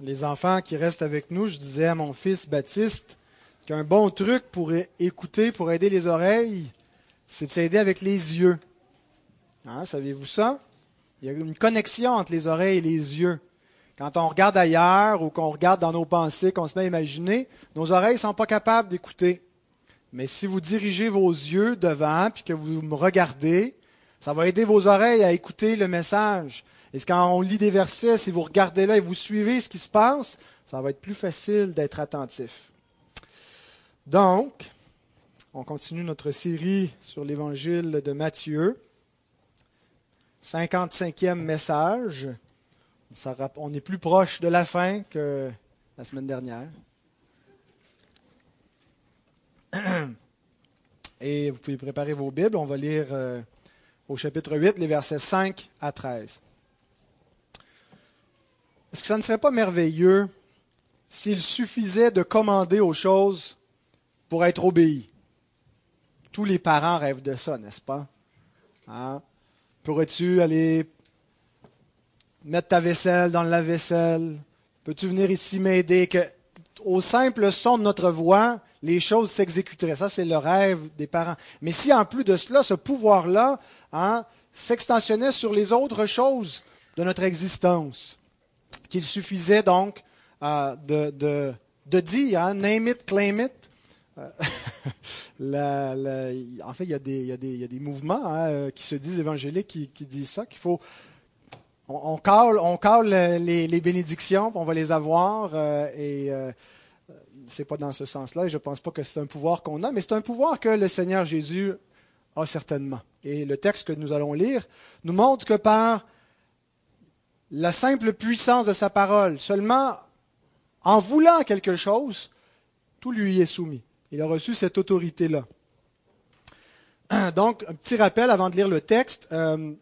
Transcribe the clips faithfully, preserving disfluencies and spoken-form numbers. les enfants qui restent avec nous, je disais à mon fils Baptiste qu'un bon truc pour écouter, pour aider les oreilles, c'est de s'aider avec les yeux. Hein, savez-vous ça? Il y a une connexion entre les oreilles et les yeux. Quand on regarde ailleurs ou qu'on regarde dans nos pensées, qu'on se met à imaginer, nos oreilles ne sont pas capables d'écouter. Mais si vous dirigez vos yeux devant puis que vous me regardez, ça va aider vos oreilles à écouter le message. Et quand on lit des versets, si vous regardez là et vous suivez ce qui se passe, ça va être plus facile d'être attentif. Donc, on continue notre série sur l'évangile de Matthieu. cinquante-cinquième message. Ça, on est plus proche de la fin que la semaine dernière. Et vous pouvez préparer vos Bibles. On va lire euh, au chapitre huit, les versets cinq à treize. Est-ce que ça ne serait pas merveilleux s'il suffisait de commander aux choses pour être obéi? Tous les parents rêvent de ça, n'est-ce pas? Hein? Pourrais-tu aller mettre ta vaisselle dans le lave-vaisselle? Peux-tu venir ici m'aider? Que, au simple son de notre voix, les choses s'exécuteraient. Ça, c'est le rêve des parents. Mais si, en plus de cela, ce pouvoir-là, hein, s'extensionnait sur les autres choses de notre existence, qu'il suffisait donc euh, de, de, de dire, hein, « name it, claim it ». la, la, en fait, il y a des, il y a des, il y a des mouvements hein, qui se disent évangéliques, qui, qui disent ça, qu'il faut... On, on cale, on cale les, les bénédictions, puis on va les avoir, euh, et euh, c'est pas dans ce sens-là, et je pense pas que c'est un pouvoir qu'on a, mais c'est un pouvoir que le Seigneur Jésus a certainement. Et le texte que nous allons lire nous montre que par la simple puissance de sa parole, seulement en voulant quelque chose, tout lui est soumis. Il a reçu cette autorité-là. Donc, un petit rappel avant de lire le texte. Euh,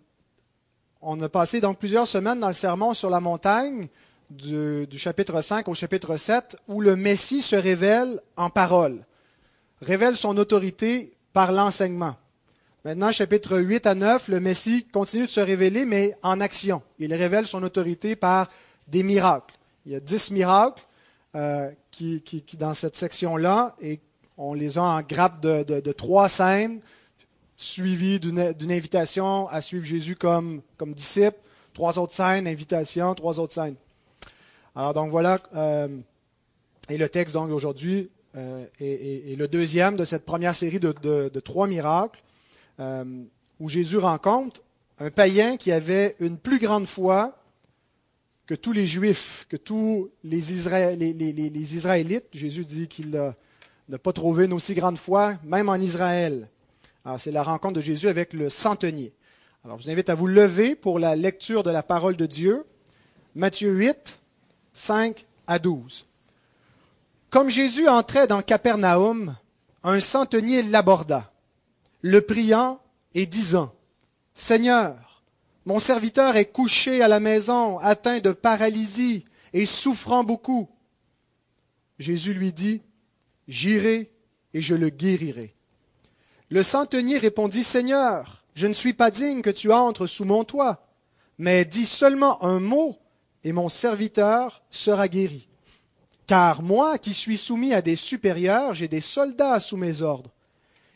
on a passé donc plusieurs semaines dans le sermon sur la montagne, du, du chapitre cinq au chapitre sept, où le Messie se révèle en parole, révèle son autorité par l'enseignement. Maintenant, chapitre huit à neuf, le Messie continue de se révéler, mais en action. Il révèle son autorité par des miracles. Il y a dix miracles euh, qui, qui, qui dans cette section-là, et on les a en grappe de, de, de trois scènes, suivies d'une, d'une invitation à suivre Jésus comme, comme disciple, trois autres scènes, invitation, trois autres scènes. Alors donc voilà, euh, et le texte donc aujourd'hui euh, est, est, est le deuxième de cette première série de, de, de trois miracles, euh, où Jésus rencontre un païen qui avait une plus grande foi que tous les Juifs, que tous les, Israé- les, les, les, les Israélites. Jésus dit qu'il a n'a pas trouvé une aussi grande foi, même en Israël. Alors, c'est la rencontre de Jésus avec le centenier. Alors, je vous invite à vous lever pour la lecture de la parole de Dieu. Matthieu huit, cinq à douze. Comme Jésus entrait dans Capernaüm, un centenier l'aborda, le priant et disant, « Seigneur, mon serviteur est couché à la maison, atteint de paralysie et souffrant beaucoup. » Jésus lui dit, « J'irai et je le guérirai. » Le centenier répondit, « Seigneur, je ne suis pas digne que tu entres sous mon toit, mais dis seulement un mot, et mon serviteur sera guéri. Car moi, qui suis soumis à des supérieurs, j'ai des soldats sous mes ordres.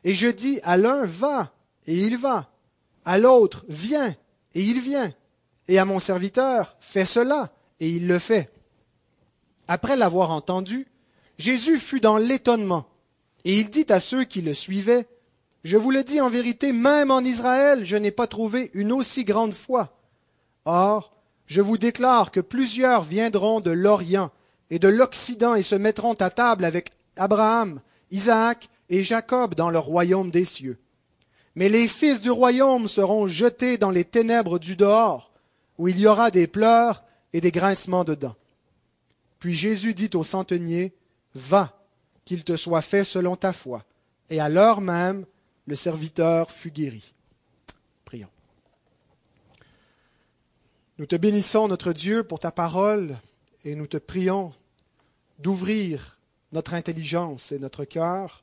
Et je dis à l'un, va, et il va. À l'autre, viens, et il vient. Et à mon serviteur, fais cela, et il le fait. » Après l'avoir entendu, Jésus fut dans l'étonnement, et il dit à ceux qui le suivaient, « Je vous le dis en vérité, même en Israël, je n'ai pas trouvé une aussi grande foi. Or, je vous déclare que plusieurs viendront de l'Orient et de l'Occident et se mettront à table avec Abraham, Isaac et Jacob dans le royaume des cieux. Mais les fils du royaume seront jetés dans les ténèbres du dehors, où il y aura des pleurs et des grincements de dents. » Puis Jésus dit au centenier, va, qu'il te soit fait selon ta foi. Et à l'heure même, le serviteur fut guéri. Prions. Nous te bénissons, notre Dieu, pour ta parole, et nous te prions d'ouvrir notre intelligence et notre cœur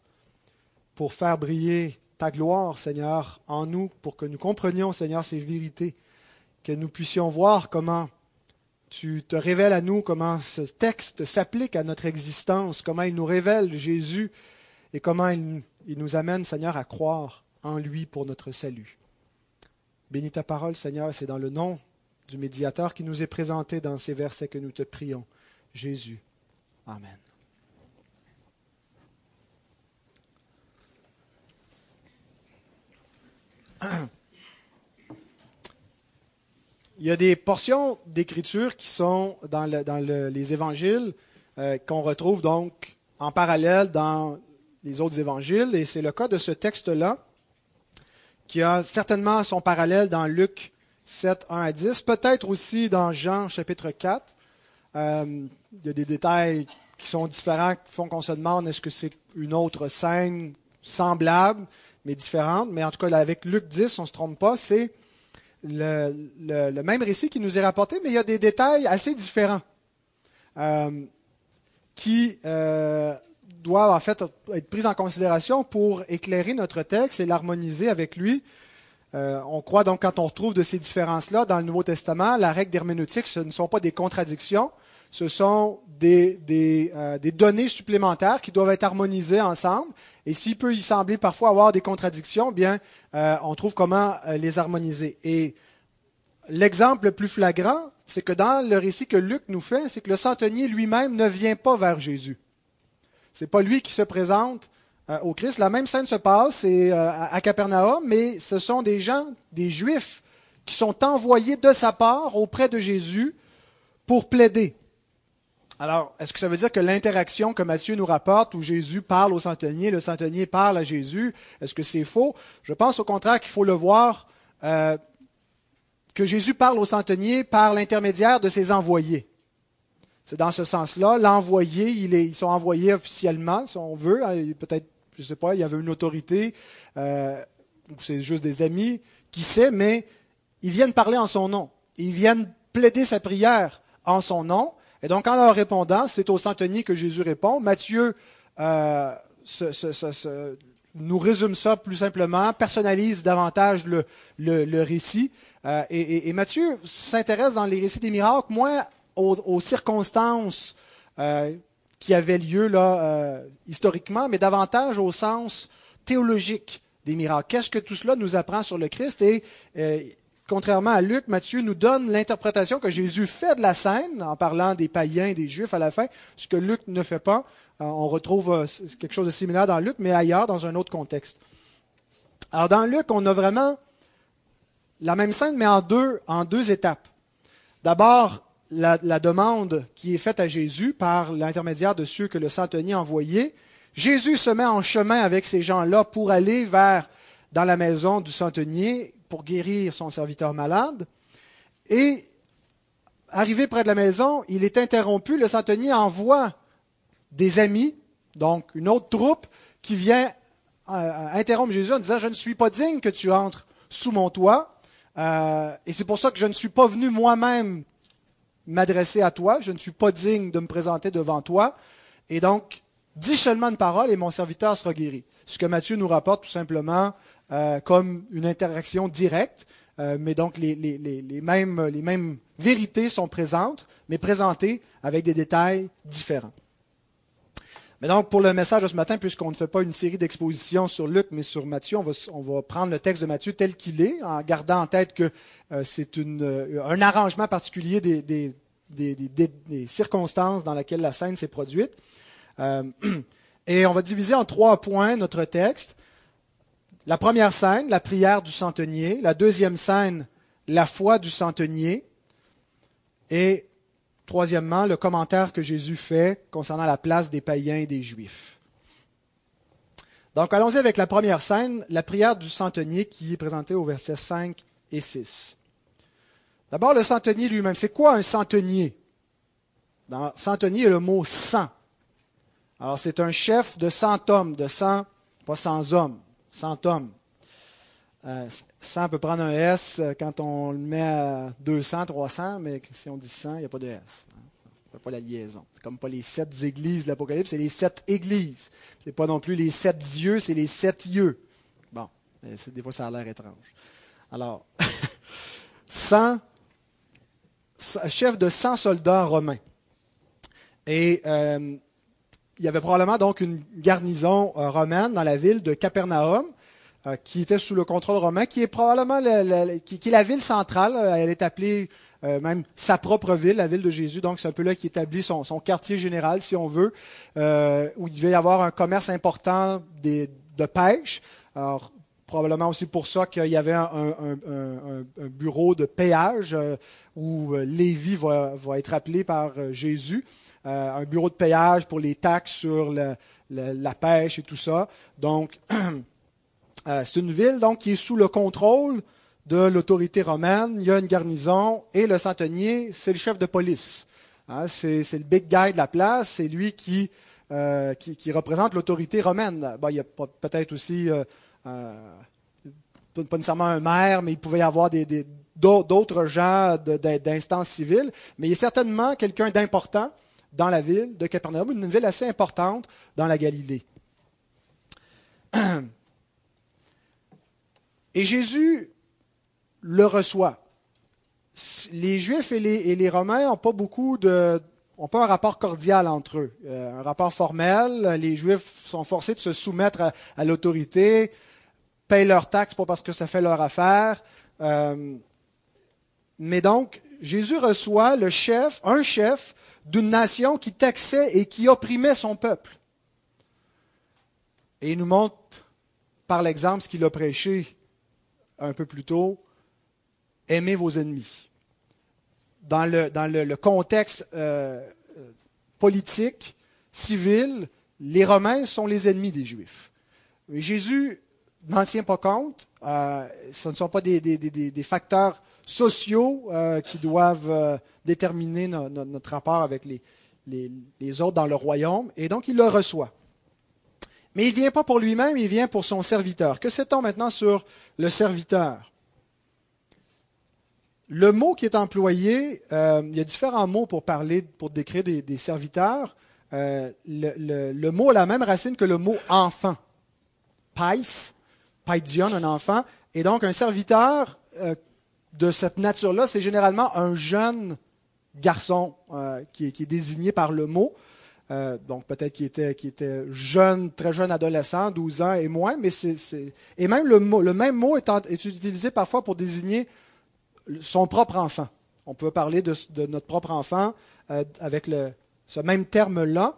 pour faire briller ta gloire, Seigneur, en nous, pour que nous comprenions, Seigneur, ces vérités, que nous puissions voir comment tu te révèles à nous comment ce texte s'applique à notre existence, comment il nous révèle Jésus et comment il, il nous amène, Seigneur, à croire en lui pour notre salut. Bénis ta parole, Seigneur, c'est dans le nom du médiateur qui nous est présenté dans ces versets que nous te prions. Jésus. Amen. Il y a des portions d'écriture qui sont dans, le, dans le, les évangiles euh, qu'on retrouve donc en parallèle dans les autres évangiles. Et c'est le cas de ce texte-là qui a certainement son parallèle dans Luc sept, un à dix, peut-être aussi dans Jean chapitre quatre. Euh, il y a des détails qui sont différents, qui font qu'on se demande est-ce que c'est une autre scène semblable, mais différente. Mais en tout cas, avec Luc dix, on ne se trompe pas, c'est le, le, le même récit qui nous est rapporté, mais il y a des détails assez différents euh, qui euh, doivent en fait être pris en considération pour éclairer notre texte et l'harmoniser avec lui. Euh, on croit donc, quand on retrouve de ces différences-là dans le Nouveau Testament, la règle d'herméneutique, ce ne sont pas des contradictions, ce sont des, des, euh, des données supplémentaires qui doivent être harmonisées ensemble. Et s'il peut y sembler parfois avoir des contradictions, bien, euh, on trouve comment euh, les harmoniser. Et l'exemple le plus flagrant, c'est que dans le récit que Luc nous fait, c'est que le centenier lui-même ne vient pas vers Jésus. C'est pas lui qui se présente euh, au Christ. La même scène se passe et, euh, à Capernaüm, mais ce sont des gens, des Juifs, qui sont envoyés de sa part auprès de Jésus pour plaider. Alors, est-ce que ça veut dire que l'interaction que Matthieu nous rapporte, où Jésus parle au centenier, le centenier parle à Jésus, est-ce que c'est faux? Je pense au contraire qu'il faut le voir, euh, que Jésus parle au centenier par l'intermédiaire de ses envoyés. C'est dans ce sens-là, l'envoyé, il est, ils sont envoyés officiellement, si on veut, hein, peut-être, je ne sais pas, il y avait une autorité, euh, ou c'est juste des amis, qui sait, mais ils viennent parler en son nom, ils viennent plaider sa prière en son nom. Et donc, en leur répondant, c'est au centenier que Jésus répond. Matthieu euh, se, se, se, se, nous résume ça plus simplement, personnalise davantage le, le, le récit. Euh, et, et, et Matthieu s'intéresse dans les récits des miracles moins aux, aux circonstances euh, qui avaient lieu là, euh, historiquement, mais davantage au sens théologique des miracles. Qu'est-ce que tout cela nous apprend sur le Christ? Et euh, contrairement à Luc, Matthieu nous donne l'interprétation que Jésus fait de la scène, en parlant des païens et des Juifs à la fin, ce que Luc ne fait pas. On retrouve quelque chose de similaire dans Luc, mais ailleurs, dans un autre contexte. Alors, dans Luc, on a vraiment la même scène, mais en deux, en deux étapes. D'abord, la, la demande qui est faite à Jésus par l'intermédiaire de ceux que le centenier a envoyés. Jésus se met en chemin avec ces gens-là pour aller vers, dans la maison du centenier, pour guérir son serviteur malade. Et, arrivé près de la maison, il est interrompu. Le centenier envoie des amis, donc une autre troupe, qui vient euh, interrompre Jésus en disant « Je ne suis pas digne que tu entres sous mon toit. Euh, et c'est pour ça que je ne suis pas venu moi-même m'adresser à toi. Je ne suis pas digne de me présenter devant toi. Et donc, dis seulement une parole et mon serviteur sera guéri. » Ce que Matthieu nous rapporte tout simplement Euh, comme une interaction directe, euh, mais donc les, les, les, les, mêmes, les mêmes vérités sont présentes, mais présentées avec des détails différents. Mais donc, pour le message de ce matin, puisqu'on ne fait pas une série d'expositions sur Luc, mais sur Matthieu, on va, on va prendre le texte de Matthieu tel qu'il est, en gardant en tête que euh, c'est une, euh, un arrangement particulier des, des, des, des, des, des circonstances dans lesquelles la scène s'est produite. Euh, et on va diviser en trois points notre texte. La première scène, la prière du centenier. La deuxième scène, la foi du centenier. Et troisièmement, le commentaire que Jésus fait concernant la place des païens et des Juifs. Donc, allons-y avec la première scène, la prière du centenier qui est présentée aux versets cinq et six. D'abord, le centenier lui-même. C'est quoi un centenier? Dans centenier, il y a le mot « cent ». Alors, c'est un chef de cent hommes, de cent, pas cent hommes. cent hommes. Euh, cent peut prendre un S quand on le met à deux cents, trois cents, mais si on dit cent, il n'y a pas de S. On ne fait pas la liaison. C'est comme pas les sept églises de l'Apocalypse, c'est les sept églises. C'est pas non plus les sept yeux, c'est les sept yeux. Bon, des fois ça a l'air étrange. Alors, cent chef de cent soldats romains. Et euh, il y avait probablement donc une garnison euh, romaine dans la ville de Capernaüm, euh, qui était sous le contrôle romain, qui est probablement la, la, la, qui, qui est la ville centrale. Elle est appelée euh, même sa propre ville, la ville de Jésus. Donc c'est un peu là qu'il établit son, son quartier général, si on veut, euh, où il devait y avoir un commerce important des, de pêche. Alors, probablement aussi pour ça qu'il y avait un, un, un, un bureau de péage euh, où Lévi va, va être appelé par Jésus, euh, un bureau de péage pour les taxes sur la, la, la pêche et tout ça. Donc, euh, c'est une ville donc qui est sous le contrôle de l'autorité romaine. Il y a une garnison et le centenier, c'est le chef de police. Hein, c'est, c'est le big guy de la place, c'est lui qui, euh, qui, qui représente l'autorité romaine. Ben, il y a peut-être aussi... Euh, Euh, pas nécessairement un maire, mais il pouvait y avoir des, des, d'autres gens de, de, d'instances civiles. Mais il est certainement quelqu'un d'important dans la ville de Capernaüm, une ville assez importante dans la Galilée. Et Jésus le reçoit. Les Juifs et les, et les Romains n'ont pas beaucoup de... On pas un rapport cordial entre eux, un rapport formel. Les Juifs sont forcés de se soumettre à, à l'autorité, payent leurs taxes, pas parce que ça fait leur affaire. Euh, mais donc, Jésus reçoit le chef, un chef d'une nation qui taxait et qui opprimait son peuple. Et il nous montre, par l'exemple, ce qu'il a prêché un peu plus tôt, « Aimez vos ennemis ». Dans le, dans le, le contexte euh, politique, civil, les Romains sont les ennemis des Juifs. Mais Jésus n'en tient pas compte. Euh, ce ne sont pas des, des, des, des facteurs sociaux euh, qui doivent euh, déterminer no, no, notre rapport avec les, les, les autres dans le royaume. Et donc, il le reçoit. Mais il ne vient pas pour lui-même, il vient pour son serviteur. Que sait-on maintenant sur le serviteur? Le mot qui est employé, euh, il y a différents mots pour parler, pour décrire des, des serviteurs. Euh, le, le, le mot a la même racine que le mot enfant. Pais, paidion, un enfant. Et donc, un serviteur euh, de cette nature-là, c'est généralement un jeune garçon euh, qui, qui est désigné par le mot. Euh, donc, peut-être qu'il était, qu'il était jeune, très jeune adolescent, douze ans et moins. Mais c'est, c'est... Et même le, mot, le même mot est, en, est utilisé parfois pour désigner son propre enfant. On peut parler de, de notre propre enfant euh, avec le, ce même terme-là.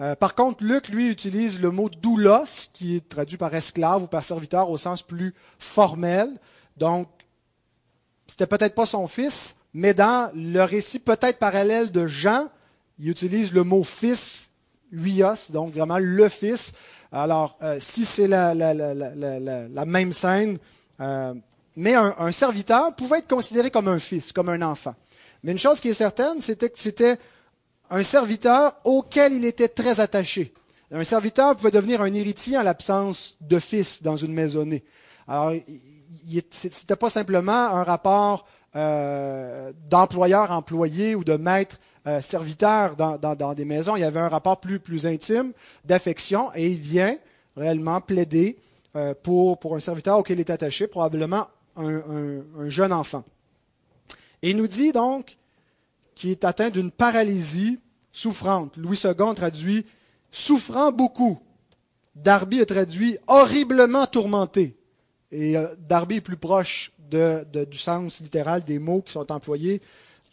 Euh, par contre, Luc, lui, utilise le mot « doulos », qui est traduit par « esclave » ou par « serviteur » au sens plus formel. Donc, c'était peut-être pas son fils, mais dans le récit peut-être parallèle de Jean, il utilise le mot « fils », « huios », donc vraiment « le fils ». Alors, euh, si c'est la, la, la, la, la, la même scène... Euh, Mais un, un serviteur pouvait être considéré comme un fils, comme un enfant. Mais une chose qui est certaine, c'était que c'était un serviteur auquel il était très attaché. Un serviteur pouvait devenir un héritier en l'absence de fils dans une maisonnée. Alors, c'était pas simplement un rapport euh, d'employeur-employé ou de maître-serviteur euh, dans, dans, dans des maisons. Il y avait un rapport plus, plus intime d'affection et il vient réellement plaider euh, pour, pour un serviteur auquel il est attaché, probablement Un, un, un jeune enfant. Et il nous dit donc qu'il est atteint d'une paralysie souffrante. Louis deux traduit « souffrant beaucoup ». Darby a traduit « horriblement tourmenté ». Et euh, Darby est plus proche de, de, du sens littéral des mots qui sont employés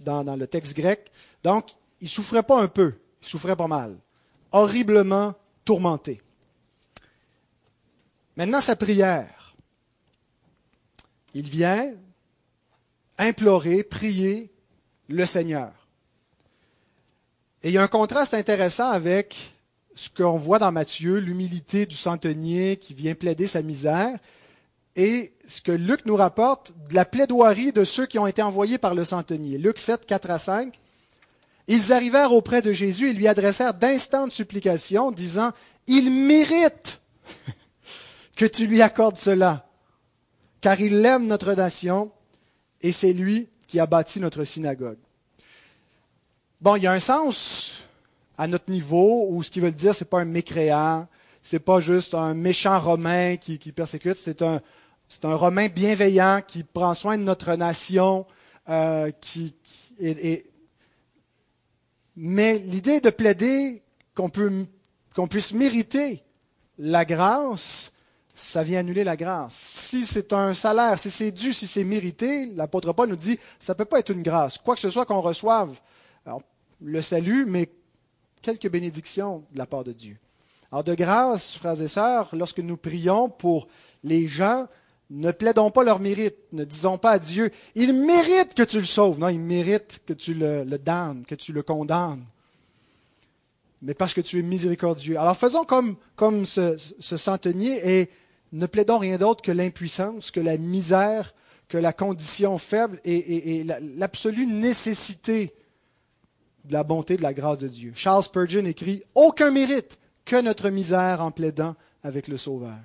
dans, dans le texte grec. Donc, il ne souffrait pas un peu, il souffrait pas mal. « Horriblement tourmenté ». Maintenant, sa prière. Il vient implorer, prier le Seigneur. Et il y a un contraste intéressant avec ce qu'on voit dans Matthieu, l'humilité du centenier qui vient plaider sa misère, et ce que Luc nous rapporte de la plaidoirie de ceux qui ont été envoyés par le centenier. Luc sept, quatre à cinq. Ils arrivèrent auprès de Jésus et lui adressèrent d'instantes supplications, disant « Il mérite que tu lui accordes cela. » Car il aime notre nation et c'est lui qui a bâti notre synagogue. » Bon, il y a un sens à notre niveau où ce qu'ils veulent dire, c'est pas un mécréant, c'est pas juste un méchant Romain qui, qui persécute, c'est un, c'est un Romain bienveillant qui prend soin de notre nation, euh, qui, qui Et, et, mais l'idée de plaider qu'on peut, qu'on puisse mériter la grâce, ça vient annuler la grâce. Si c'est un salaire, si c'est dû, si c'est mérité, l'apôtre Paul nous dit, ça ne peut pas être une grâce. Quoi que ce soit qu'on reçoive, alors, le salut, mais quelques bénédictions de la part de Dieu. Alors de grâce, frères et sœurs, lorsque nous prions pour les gens, ne plaidons pas leur mérite, ne disons pas à Dieu, il mérite que tu le sauves. Non, il mérite que tu le, le damnes, que tu le condamnes. Mais parce que tu es miséricordieux. Alors faisons comme, comme ce, ce centenier et ne plaidons rien d'autre que l'impuissance, que la misère, que la condition faible et, et, et la, l'absolue nécessité de la bonté, de la grâce de Dieu. Charles Spurgeon écrit « Aucun mérite que notre misère en plaidant avec le Sauveur. »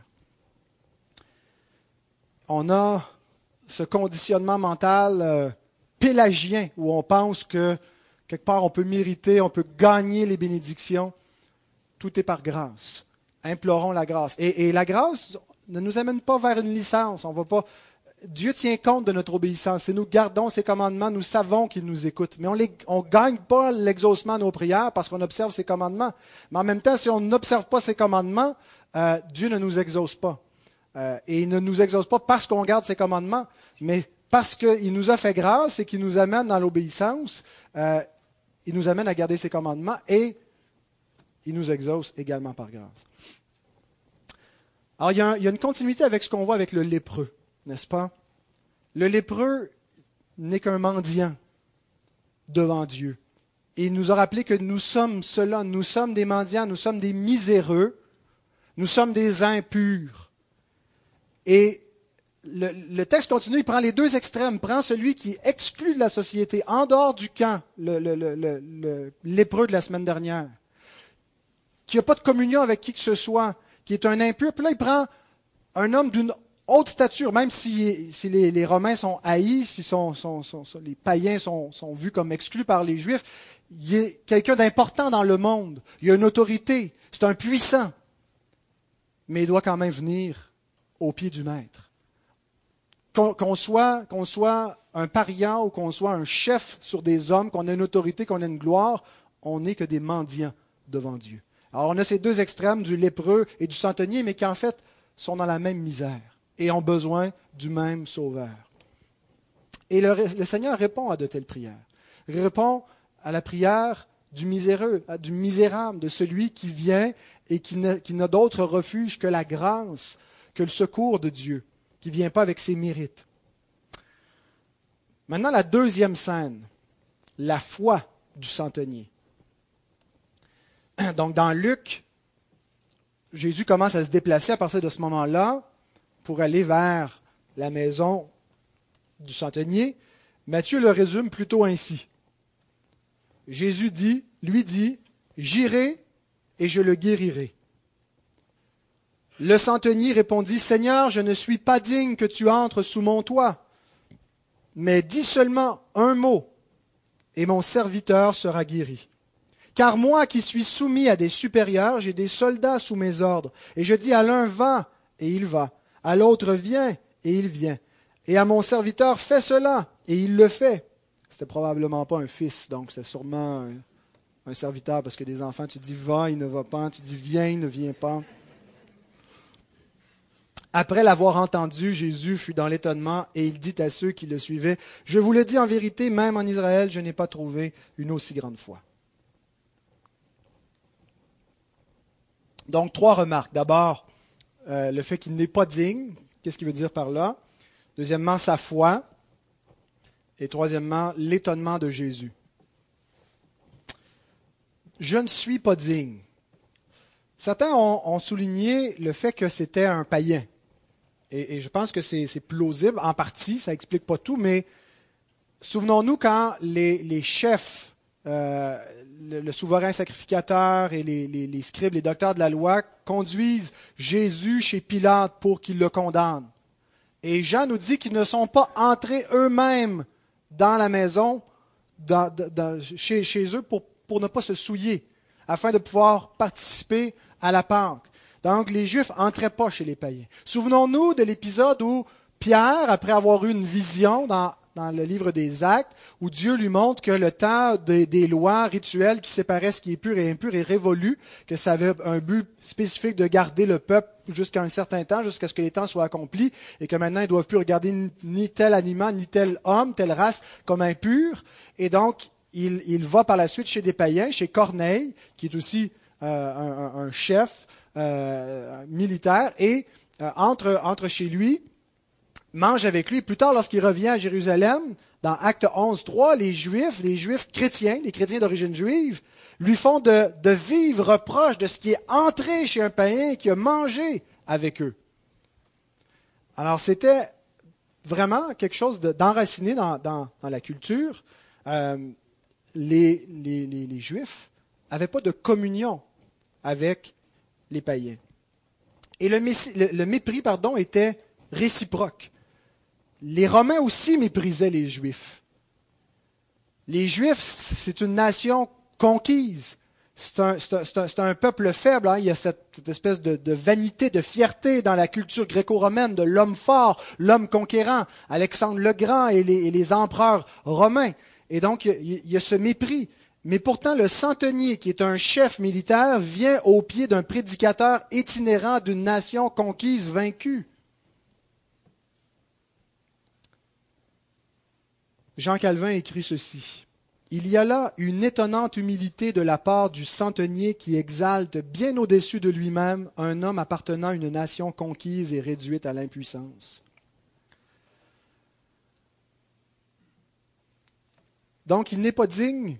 On a ce conditionnement mental euh, pélagien où on pense que quelque part on peut mériter, on peut gagner les bénédictions. Tout est par grâce. Implorons la grâce. Et, et la grâce ne nous amène pas vers une licence. On va pas... Dieu tient compte de notre obéissance. Et nous gardons ses commandements, nous savons qu'il nous écoute. Mais on les, on gagne pas l'exaucement de nos prières parce qu'on observe ses commandements. Mais en même temps, si on n'observe pas ses commandements, euh, Dieu ne nous exauce pas. Euh, et il ne nous exauce pas parce qu'on garde ses commandements, mais parce qu'il nous a fait grâce et qu'il nous amène dans l'obéissance. Euh, il nous amène à garder ses commandements et il nous exauce également par grâce. Alors, il y a, un, il y a une continuité avec ce qu'on voit avec le lépreux. N'est-ce pas? Le lépreux n'est qu'un mendiant devant Dieu. Et il nous a rappelé que nous sommes cela, nous sommes des mendiants, nous sommes des miséreux, nous sommes des impurs. Et le, le texte continue, il prend les deux extrêmes, prend celui qui est exclu de la société, en dehors du camp, le, le, le, le, le lépreux de la semaine dernière, qui n'a pas de communion avec qui que ce soit, qui est un impur. Puis là, il prend un homme d'une haute stature, même si, si les, les Romains sont haïs, si sont, sont, sont, sont, les païens sont, sont vus comme exclus par les Juifs, il est quelqu'un d'important dans le monde. Il a une autorité, c'est un puissant. Mais il doit quand même venir au pied du maître. Qu'on, qu'on soit, qu'on soit un pariant ou qu'on soit un chef sur des hommes, qu'on ait une autorité, qu'on ait une gloire, on n'est que des mendiants devant Dieu. Alors on a ces deux extrêmes, du lépreux et du centenier, mais qui en fait sont dans la même misère. Et ont besoin du même Sauveur. Et le, le Seigneur répond à de telles prières. Il répond à la prière du miséreux, du misérable, de celui qui vient et qui n'a, qui n'a d'autre refuge que la grâce, que le secours de Dieu, qui ne vient pas avec ses mérites. Maintenant, la deuxième scène, la foi du centenier. Donc, dans Luc, Jésus commence à se déplacer à partir de ce moment-là, pour aller vers la maison du centenier. Matthieu le résume plutôt ainsi. Jésus dit, lui dit, « J'irai et je le guérirai. » Le centenier répondit, « Seigneur, je ne suis pas digne que tu entres sous mon toit, mais dis seulement un mot, et mon serviteur sera guéri. » Car moi qui suis soumis à des supérieurs, j'ai des soldats sous mes ordres, et je dis à l'un « Va » et il va. À l'autre, vient, et il vient. Et à mon serviteur, fais cela, et il le fait. C'était probablement pas un fils, donc c'est sûrement un, un serviteur, parce que des enfants, tu dis va, il ne va pas, tu dis viens, il ne vient pas. Après l'avoir entendu, Jésus fut dans l'étonnement, et il dit à ceux qui le suivaient, « Je vous le dis en vérité, même en Israël, je n'ai pas trouvé une aussi grande foi. » Donc, trois remarques. D'abord, Euh, le fait qu'il n'est pas digne, qu'est-ce qu'il veut dire par là? Deuxièmement, sa foi. Et troisièmement, l'étonnement de Jésus. Je ne suis pas digne. Certains ont, ont souligné le fait que c'était un païen. Et, et je pense que c'est, c'est plausible, en partie, ça n'explique pas tout, mais souvenons-nous quand les, les chefs, euh, le, le souverain sacrificateur et les, les, les scribes, les docteurs de la loi, conduisent Jésus chez Pilate pour qu'il le condamne. Et Jean nous dit qu'ils ne sont pas entrés eux-mêmes dans la maison, dans, dans, chez, chez eux, pour, pour ne pas se souiller, afin de pouvoir participer à la Pâque. Donc, les Juifs n'entraient pas chez les païens. Souvenons-nous de l'épisode où Pierre, après avoir eu une vision dans dans le livre des Actes, où Dieu lui montre que le temps des, des lois rituelles qui séparaient ce qui est pur et impur est révolu, que ça avait un but spécifique de garder le peuple jusqu'à un certain temps, jusqu'à ce que les temps soient accomplis, et que maintenant ils ne doivent plus regarder ni tel animal, ni tel homme, telle race comme impur. Et donc, il, il va par la suite chez des païens, chez Corneille, qui est aussi euh, un, un chef euh, militaire, et euh, entre, entre chez lui, mange avec lui. Plus tard, lorsqu'il revient à Jérusalem, dans Actes onze trois, les Juifs, les Juifs chrétiens, les chrétiens d'origine juive, lui font de, de vives reproches de ce qui est entré chez un païen qui a mangé avec eux. Alors, c'était vraiment quelque chose de, d'enraciné dans, dans, dans la culture. Euh, les, les, les, les Juifs n'avaient pas de communion avec les païens. Et le, messi, le, le mépris pardon, était réciproque. Les Romains aussi méprisaient les Juifs. Les Juifs, c'est une nation conquise. C'est un, c'est un, c'est un, c'est un peuple faible. Hein. Il y a cette, cette espèce de, de vanité, de fierté dans la culture gréco-romaine, de l'homme fort, l'homme conquérant, Alexandre le Grand et les, et les empereurs romains. Et donc, il y, a, il y a ce mépris. Mais pourtant, le centenier, qui est un chef militaire, vient au pied d'un prédicateur itinérant d'une nation conquise, vaincue. Jean Calvin écrit ceci. « Il y a là une étonnante humilité de la part du centenier qui exalte bien au-dessus de lui-même un homme appartenant à une nation conquise et réduite à l'impuissance. » Donc, il n'est pas digne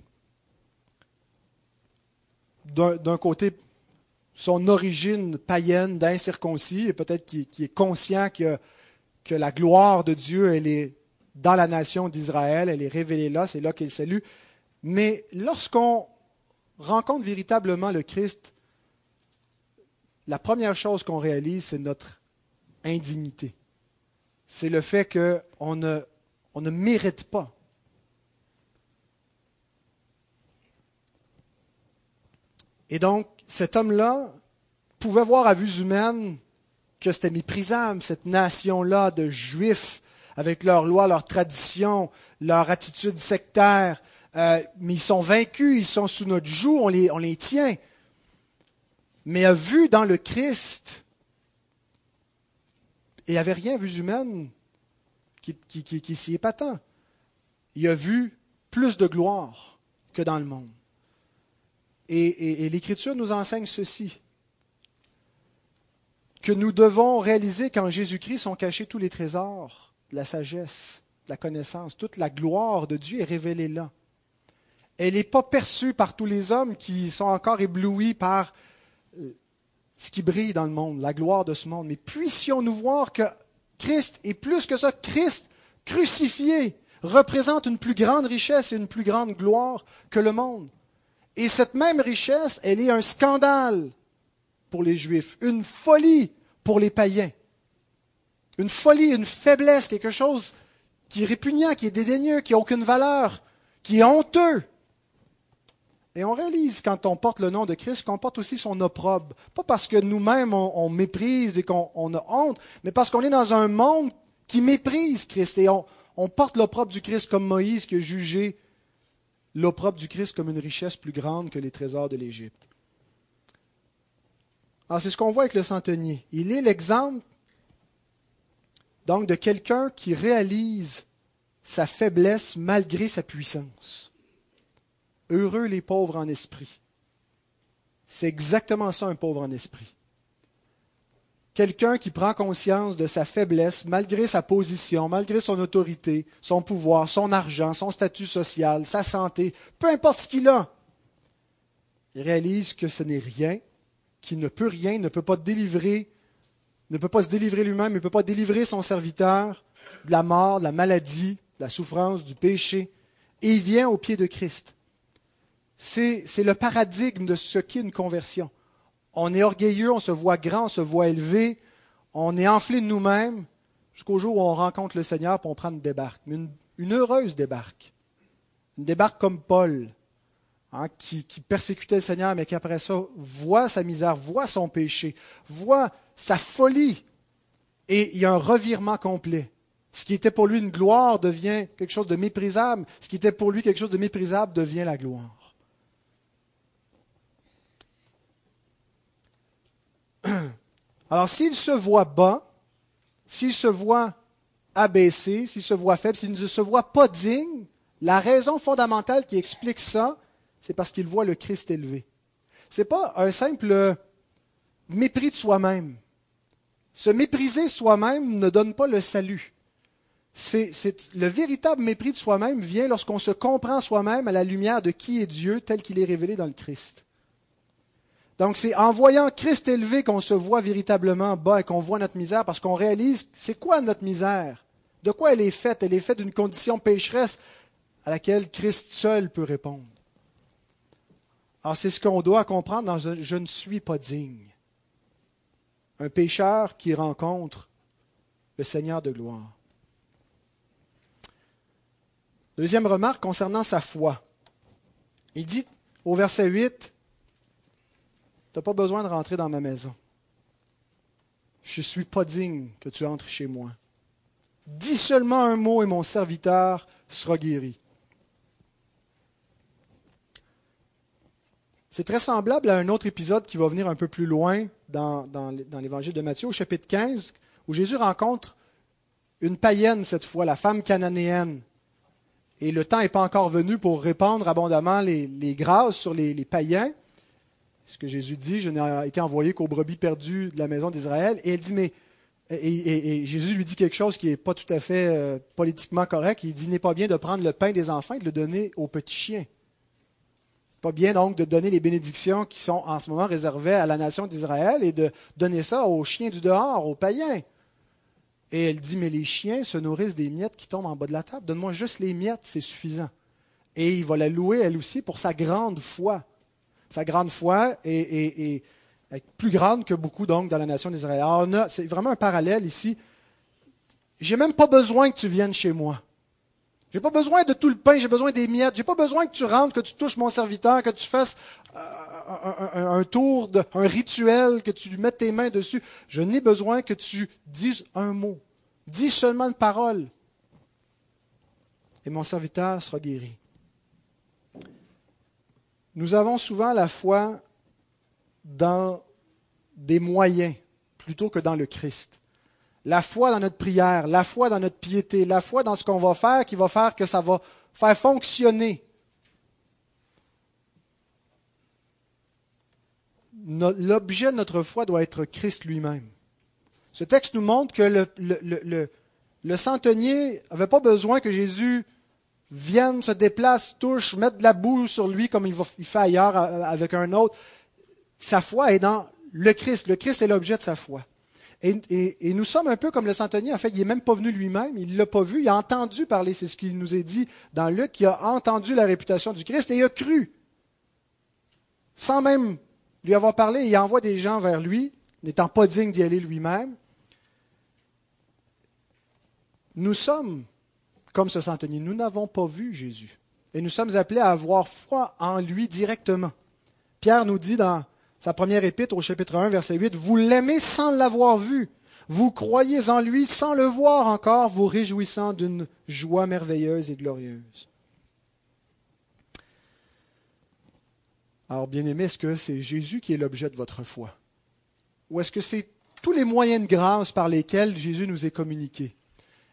d'un, d'un côté son origine païenne d'incirconcis, et peut-être qu'il, qu'il est conscient que, que la gloire de Dieu, elle est dans la nation d'Israël, elle est révélée là, c'est là qu'il salue. Mais lorsqu'on rencontre véritablement le Christ, la première chose qu'on réalise, c'est notre indignité. C'est le fait qu'on ne, on ne mérite pas. Et donc, cet homme-là pouvait voir à vues humaines que c'était méprisable, cette nation-là de Juifs, avec leurs lois, leurs traditions, leur attitude sectaire. Euh, mais ils sont vaincus, ils sont sous notre joug, on les, on les tient. Mais a vu dans le Christ, et avait rien vu humaine qui, qui, qui, qui s'y est patent. Il a vu plus de gloire que dans le monde. Et, et, et l'Écriture nous enseigne ceci, que nous devons réaliser qu'en Jésus-Christ sont cachés tous les trésors, de la sagesse, de la connaissance, toute la gloire de Dieu est révélée là. Elle n'est pas perçue par tous les hommes qui sont encore éblouis par ce qui brille dans le monde, la gloire de ce monde. Mais puissions-nous voir que Christ, et plus que ça, Christ crucifié, représente une plus grande richesse et une plus grande gloire que le monde. Et cette même richesse, elle est un scandale pour les Juifs, une folie pour les païens. Une folie, une faiblesse, quelque chose qui est répugnant, qui est dédaigneux, qui n'a aucune valeur, qui est honteux. Et on réalise, quand on porte le nom de Christ, qu'on porte aussi son opprobre. Pas parce que nous-mêmes, on, on méprise et qu'on on a honte, mais parce qu'on est dans un monde qui méprise Christ. Et on, on porte l'opprobre du Christ comme Moïse qui a jugé l'opprobre du Christ comme une richesse plus grande que les trésors de l'Égypte. Alors, c'est ce qu'on voit avec le centenier. Il est l'exemple donc de quelqu'un qui réalise sa faiblesse malgré sa puissance. Heureux les pauvres en esprit. C'est exactement ça, un pauvre en esprit. Quelqu'un qui prend conscience de sa faiblesse malgré sa position, malgré son autorité, son pouvoir, son argent, son statut social, sa santé, peu importe ce qu'il a. Il réalise que ce n'est rien, qu'il ne peut rien, ne peut pas délivrer ne peut pas se délivrer lui-même, il ne peut pas délivrer son serviteur de la mort, de la maladie, de la souffrance, du péché. Et il vient au pied de Christ. C'est, c'est le paradigme de ce qu'est une conversion. On est orgueilleux, on se voit grand, on se voit élevé, on est enflé de nous-mêmes, jusqu'au jour où on rencontre le Seigneur et on prend une débarque. Mais une, une heureuse débarque. Une débarque comme Paul, hein, qui, qui persécutait le Seigneur, mais qui après ça voit sa misère, voit son péché, voit sa folie, et il y a un revirement complet. Ce qui était pour lui une gloire devient quelque chose de méprisable. Ce qui était pour lui quelque chose de méprisable devient la gloire. Alors, s'il se voit bas, s'il se voit abaissé, s'il se voit faible, s'il ne se voit pas digne, la raison fondamentale qui explique ça, c'est parce qu'il voit le Christ élevé. Ce n'est pas un simple mépris de soi-même. Se mépriser soi-même ne donne pas le salut. C'est, c'est, le véritable mépris de soi-même vient lorsqu'on se comprend soi-même à la lumière de qui est Dieu tel qu'il est révélé dans le Christ. Donc c'est en voyant Christ élevé qu'on se voit véritablement bas et qu'on voit notre misère parce qu'on réalise c'est quoi notre misère, de quoi elle est faite. Elle est faite d'une condition pécheresse à laquelle Christ seul peut répondre. Alors c'est ce qu'on doit comprendre dans « je ne suis pas digne ». Un pécheur qui rencontre le Seigneur de gloire. Deuxième remarque concernant sa foi. Il dit au verset huit, « Tu n'as pas besoin de rentrer dans ma maison. Je ne suis pas digne que tu entres chez moi. Dis seulement un mot et mon serviteur sera guéri. » C'est très semblable à un autre épisode qui va venir un peu plus loin dans, dans, dans l'Évangile de Matthieu, au chapitre quinze, où Jésus rencontre une païenne cette fois, la femme cananéenne. Et le temps n'est pas encore venu pour répandre abondamment les, les grâces sur les, les païens. Ce que Jésus dit, je n'ai été envoyé qu'aux brebis perdues de la maison d'Israël. Et elle dit, mais et, et, et Jésus lui dit quelque chose qui n'est pas tout à fait euh, politiquement correct. Il dit, il n'est pas bien de prendre le pain des enfants et de le donner aux petits chiens. Pas bien donc de donner les bénédictions qui sont en ce moment réservées à la nation d'Israël et de donner ça aux chiens du dehors, aux païens. Et elle dit, mais les chiens se nourrissent des miettes qui tombent en bas de la table. Donne-moi juste les miettes, c'est suffisant. Et il va la louer, elle aussi, pour sa grande foi. Sa grande foi est, est, est plus grande que beaucoup, donc, dans la nation d'Israël. Alors, on a, c'est vraiment un parallèle ici. J'ai même pas besoin que tu viennes chez moi. J'ai pas besoin de tout le pain, j'ai besoin des miettes. J'ai pas besoin que tu rentres, que tu touches mon serviteur, que tu fasses euh, un, un, un tour, de, un rituel, que tu lui mettes tes mains dessus. Je n'ai besoin que tu dises un mot. Dis seulement une parole. Et mon serviteur sera guéri. Nous avons souvent la foi dans des moyens plutôt que dans le Christ. La foi dans notre prière, la foi dans notre piété, la foi dans ce qu'on va faire qui va faire que ça va faire fonctionner. L'objet de notre foi doit être Christ lui-même. Ce texte nous montre que le, le, le, le, le centenier n'avait pas besoin que Jésus vienne, se déplace, touche, mette de la boue sur lui comme il, va, il fait ailleurs avec un autre. Sa foi est dans le Christ. Le Christ est l'objet de sa foi. Et, et, et nous sommes un peu comme le centenier. En fait, il n'est même pas venu lui-même, il ne l'a pas vu, il a entendu parler, c'est ce qu'il nous est dit dans Luc, il a entendu la réputation du Christ et il a cru. Sans même lui avoir parlé, il envoie des gens vers lui, n'étant pas digne d'y aller lui-même. Nous sommes comme ce centenier, nous n'avons pas vu Jésus. Et nous sommes appelés à avoir foi en lui directement. Pierre nous dit dans sa première épître, au chapitre un, verset huit, « Vous l'aimez sans l'avoir vu, vous croyez en lui sans le voir encore, vous réjouissant d'une joie merveilleuse et glorieuse. » Alors, bien-aimés, est-ce que c'est Jésus qui est l'objet de votre foi? Ou est-ce que c'est tous les moyens de grâce par lesquels Jésus nous est communiqué?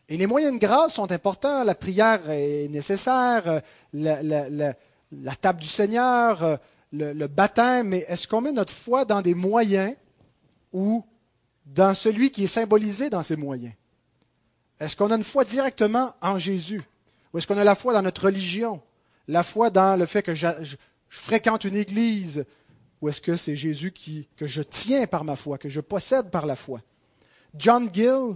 Et les moyens de grâce sont importants, la prière est nécessaire, la, la, la, la table du Seigneur... Le, le baptême, mais est-ce qu'on met notre foi dans des moyens ou dans celui qui est symbolisé dans ces moyens? Est-ce qu'on a une foi directement en Jésus? Ou est-ce qu'on a la foi dans notre religion? La foi dans le fait que je, je, je fréquente une église? Ou est-ce que c'est Jésus qui, que je tiens par ma foi, que je possède par la foi? John Gill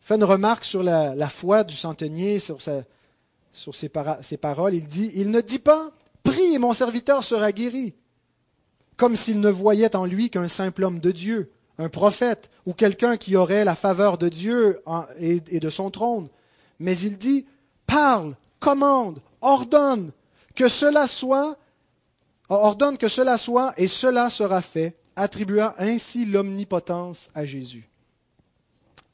fait une remarque sur la, la foi du centenier, sur, sa, sur ses, para, ses paroles. Il dit « Il ne dit pas « Prie et mon serviteur sera guéri », comme s'il ne voyait en lui qu'un simple homme de Dieu, un prophète, ou quelqu'un qui aurait la faveur de Dieu et de son trône. Mais il dit « Parle, commande, ordonne, que cela soit, ordonne que cela soit, et cela sera fait », attribuant ainsi l'omnipotence à Jésus.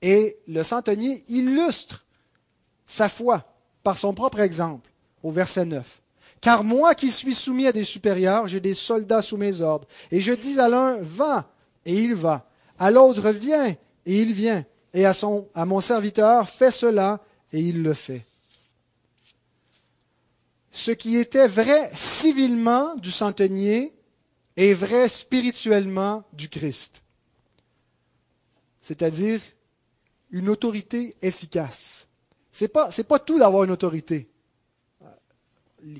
Et le centenier illustre sa foi par son propre exemple au verset neuf. « Car moi qui suis soumis à des supérieurs, j'ai des soldats sous mes ordres. Et je dis à l'un, va, et il va. À l'autre, viens, et il vient. Et à, son, à mon serviteur, fais cela, et il le fait. » Ce qui était vrai civilement du centenier est vrai spirituellement du Christ. C'est-à-dire une autorité efficace. C'est pas, c'est pas tout d'avoir une autorité.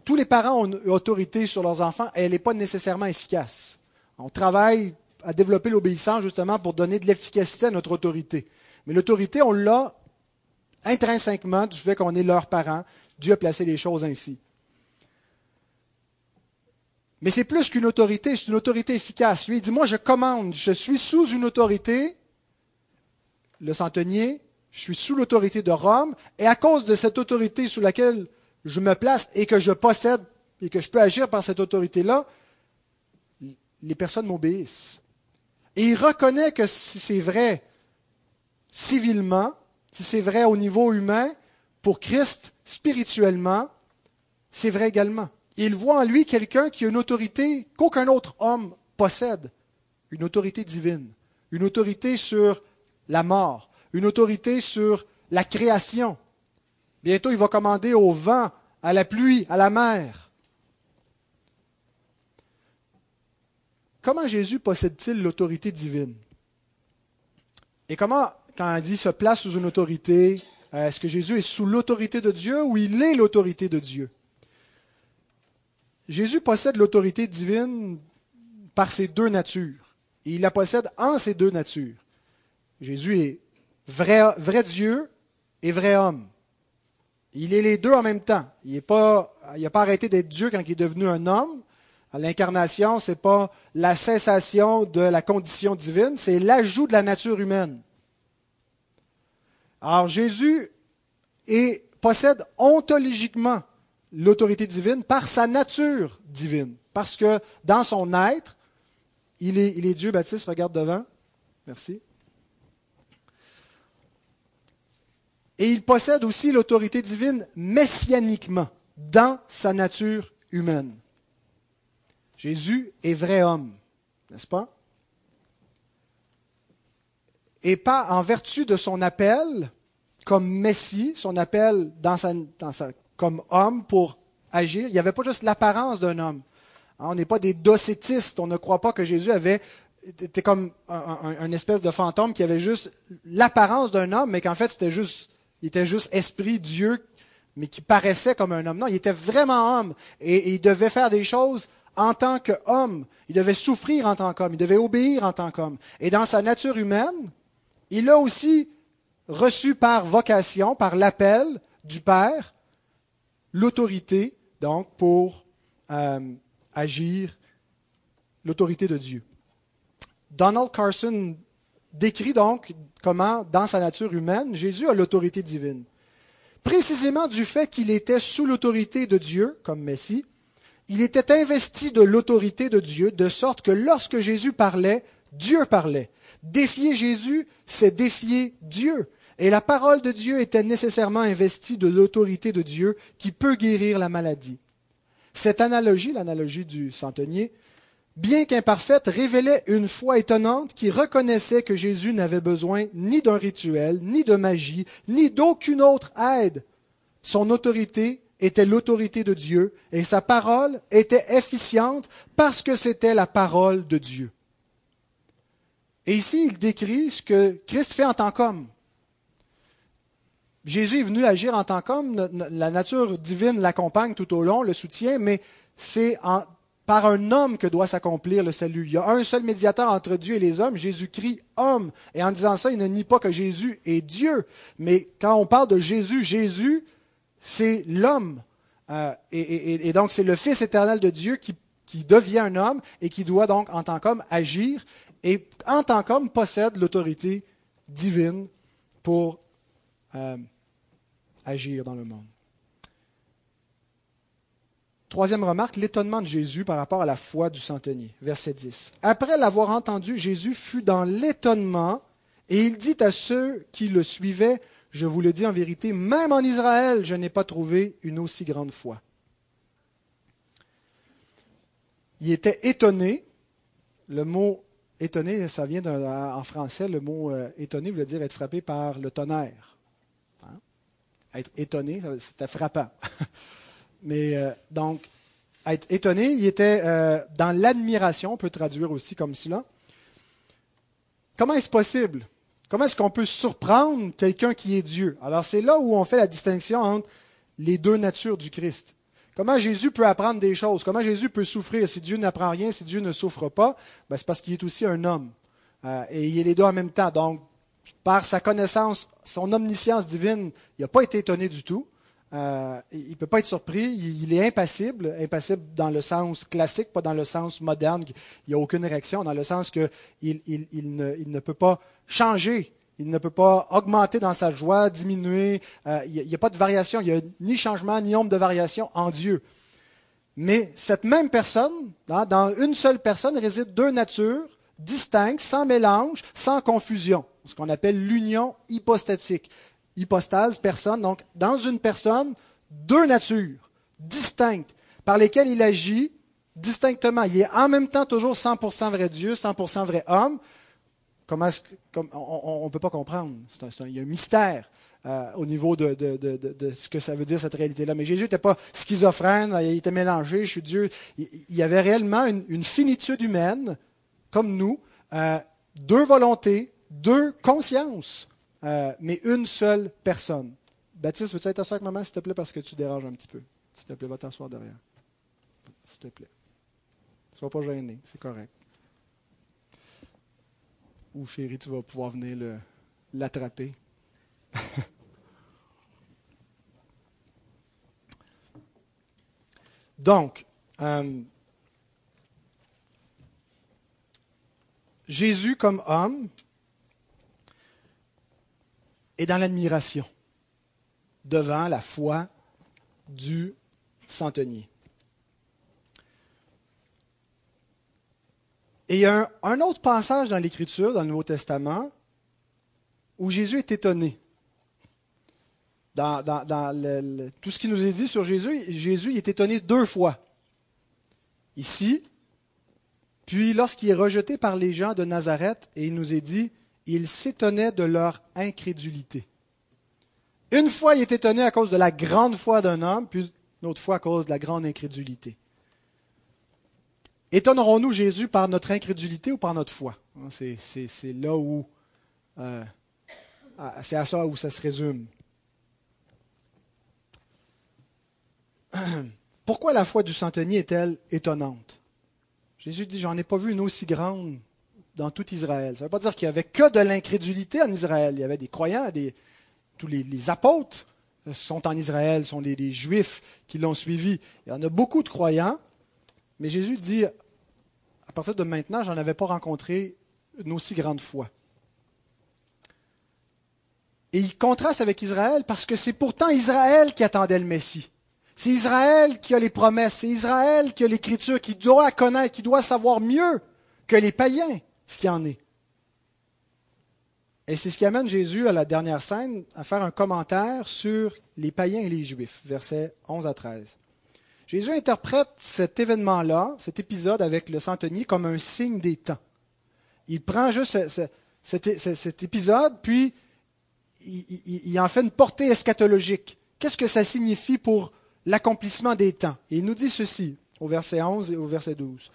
Tous les parents ont une autorité sur leurs enfants et elle n'est pas nécessairement efficace. On travaille à développer l'obéissance justement pour donner de l'efficacité à notre autorité. Mais l'autorité, on l'a intrinsèquement du fait qu'on est leurs parents. Dieu a placé les choses ainsi. Mais c'est plus qu'une autorité, c'est une autorité efficace. Lui, il dit, moi je commande, je suis sous une autorité, le centenier, je suis sous l'autorité de Rome, et à cause de cette autorité sous laquelle je me place et que je possède et que je peux agir par cette autorité-là, les personnes m'obéissent. Et il reconnaît que si c'est vrai civilement, si c'est vrai au niveau humain, pour Christ, spirituellement, c'est vrai également. Il voit en lui quelqu'un qui a une autorité qu'aucun autre homme possède, une autorité divine, une autorité sur la mort, une autorité sur la création. Bientôt, il va commander au vent, à la pluie, à la mer. Comment Jésus possède-t-il l'autorité divine? Et comment, quand on dit « se place sous une autorité », est-ce que Jésus est sous l'autorité de Dieu ou il est l'autorité de Dieu? Jésus possède l'autorité divine par ses deux natures. Et il la possède en ses deux natures. Jésus est vrai, vrai Dieu et vrai homme. Il est les deux en même temps. Il n'a pas, pas arrêté d'être Dieu quand il est devenu un homme. L'incarnation, ce n'est pas la cessation de la condition divine, c'est l'ajout de la nature humaine. Alors, Jésus est, possède ontologiquement l'autorité divine par sa nature divine. Parce que dans son être, il est, il est Dieu. Baptiste, regarde devant. Merci. Et il possède aussi l'autorité divine messianiquement dans sa nature humaine. Jésus est vrai homme, n'est-ce pas? Et pas en vertu de son appel comme Messie, son appel dans sa, dans sa, comme homme pour agir. Il n'y avait pas juste l'apparence d'un homme. On n'est pas des docétistes. On ne croit pas que Jésus avait était comme un, un, un espèce de fantôme qui avait juste l'apparence d'un homme, mais qu'en fait, c'était juste, il était juste esprit, Dieu, mais qui paraissait comme un homme. Non, il était vraiment homme et, et il devait faire des choses en tant qu'homme. Il devait souffrir en tant qu'homme. Il devait obéir en tant qu'homme. Et dans sa nature humaine, il a aussi reçu par vocation, par l'appel du Père, l'autorité donc pour euh, agir, l'autorité de Dieu. Donald Carson décrit donc comment, dans sa nature humaine, Jésus a l'autorité divine. Précisément du fait qu'il était sous l'autorité de Dieu, comme Messie, il était investi de l'autorité de Dieu, de sorte que lorsque Jésus parlait, Dieu parlait. Défier Jésus, c'est défier Dieu. Et la parole de Dieu était nécessairement investie de l'autorité de Dieu qui peut guérir la maladie. Cette analogie, l'analogie du centenier, bien qu'imparfaite, révélait une foi étonnante qui reconnaissait que Jésus n'avait besoin ni d'un rituel, ni de magie, ni d'aucune autre aide. Son autorité était l'autorité de Dieu et sa parole était efficiente parce que c'était la parole de Dieu. Et ici, il décrit ce que Christ fait en tant qu'homme. Jésus est venu agir en tant qu'homme, la nature divine l'accompagne tout au long, le soutient, mais c'est en, par un homme que doit s'accomplir le salut. Il y a un seul médiateur entre Dieu et les hommes, Jésus-Christ homme. Et en disant ça, il ne nie pas que Jésus est Dieu. Mais quand on parle de Jésus, Jésus, c'est l'homme. Euh, et, et, et donc, c'est le Fils éternel de Dieu qui, qui devient un homme et qui doit donc, en tant qu'homme, agir. Et en tant qu'homme, possède l'autorité divine pour euh, agir dans le monde. Troisième remarque, l'étonnement de Jésus par rapport à la foi du centenier. Verset dix. Après l'avoir entendu, Jésus fut dans l'étonnement Et il dit à ceux qui le suivaient, « Je vous le dis en vérité, même en Israël, je n'ai pas trouvé une aussi grande foi. » Il était étonné. Le mot « étonné », ça vient en français, le mot euh, « étonné » veut dire être frappé par le tonnerre. Hein? Être étonné, c'était frappant. Mais euh, donc, être étonné, il était euh, dans l'admiration, on peut traduire aussi comme cela. Comment est-ce possible? Comment est-ce qu'on peut surprendre quelqu'un qui est Dieu? Alors, c'est là où on fait la distinction entre les deux natures du Christ. Comment Jésus peut apprendre des choses? Comment Jésus peut souffrir? Si Dieu n'apprend rien, si Dieu ne souffre pas, ben c'est parce qu'il est aussi un homme. Euh, et il est les deux en même temps. Donc, par sa connaissance, son omniscience divine, il n'a pas été étonné du tout. Euh, il ne peut pas être surpris. Il, il est impassible. Impassible dans le sens classique, pas dans le sens moderne. Il n'y a aucune réaction, dans le sens qu'il il, il ne, il ne peut pas changer. Il ne peut pas augmenter dans sa joie, diminuer. Euh, il n'y a, a pas de variation. Il n'y a ni changement, ni ombre de variation en Dieu. Mais cette même personne, dans, dans une seule personne, réside deux natures distinctes, sans mélange, sans confusion. Ce qu'on appelle l'union hypostatique. Hypostase, personne. Donc, dans une personne, deux natures distinctes, par lesquelles il agit distinctement. Il est en même temps toujours cent pour cent vrai Dieu, cent pour cent vrai homme. Comment est-ce que, comme, on ne peut pas comprendre. C'est un, c'est un, il y a un mystère euh, au niveau de, de, de, de, de ce que ça veut dire, cette réalité-là. Mais Jésus n'était pas schizophrène, il était mélangé, je suis Dieu. Il, il y avait réellement une, une finitude humaine, comme nous, euh, deux volontés, deux consciences, euh, mais une seule personne. Baptiste, veux-tu être assis avec maman, s'il te plaît, parce que tu déranges un petit peu. S'il te plaît, va t'asseoir derrière. S'il te plaît. Ne sois pas gêné, c'est correct. Ou chérie, tu vas pouvoir venir le, l'attraper. Donc, euh, Jésus comme homme est dans l'admiration devant la foi du centenier. Et il y a un, un autre passage dans l'Écriture, dans le Nouveau Testament, où Jésus est étonné. Dans, dans, dans le, le, tout ce qui nous est dit sur Jésus, Jésus est étonné deux fois. Ici, puis lorsqu'il est rejeté par les gens de Nazareth, et il nous est dit, il s'étonnait de leur incrédulité. Une fois, il est étonné à cause de la grande foi d'un homme, puis une autre fois à cause de la grande incrédulité. Étonnerons-nous Jésus par notre incrédulité ou par notre foi? C'est, c'est, c'est là où, euh, c'est à ça où ça se résume. Pourquoi la foi du centenier est-elle étonnante? Jésus dit, j'en ai pas vu une aussi grande dans tout Israël. Ça ne veut pas dire qu'il n'y avait que de l'incrédulité en Israël. Il y avait des croyants, des, tous les, les apôtres sont en Israël, sont les, les Juifs qui l'ont suivi. Il y en a beaucoup de croyants. Mais Jésus dit, à partir de maintenant, j'en avais pas rencontré une aussi grande foi. Et il contraste avec Israël parce que c'est pourtant Israël qui attendait le Messie. C'est Israël qui a les promesses, c'est Israël qui a l'Écriture, qui doit connaître, qui doit savoir mieux que les païens ce qui en est. Et c'est ce qui amène Jésus à la dernière scène à faire un commentaire sur les païens et les Juifs, versets onze à treize. Jésus interprète cet événement-là, cet épisode avec le centenier, comme un signe des temps. Il prend juste ce, ce, cet, ce, cet épisode, puis il, il, il en fait une portée eschatologique. Qu'est-ce que ça signifie pour l'accomplissement des temps? Et il nous dit ceci, au verset onze et au verset douze.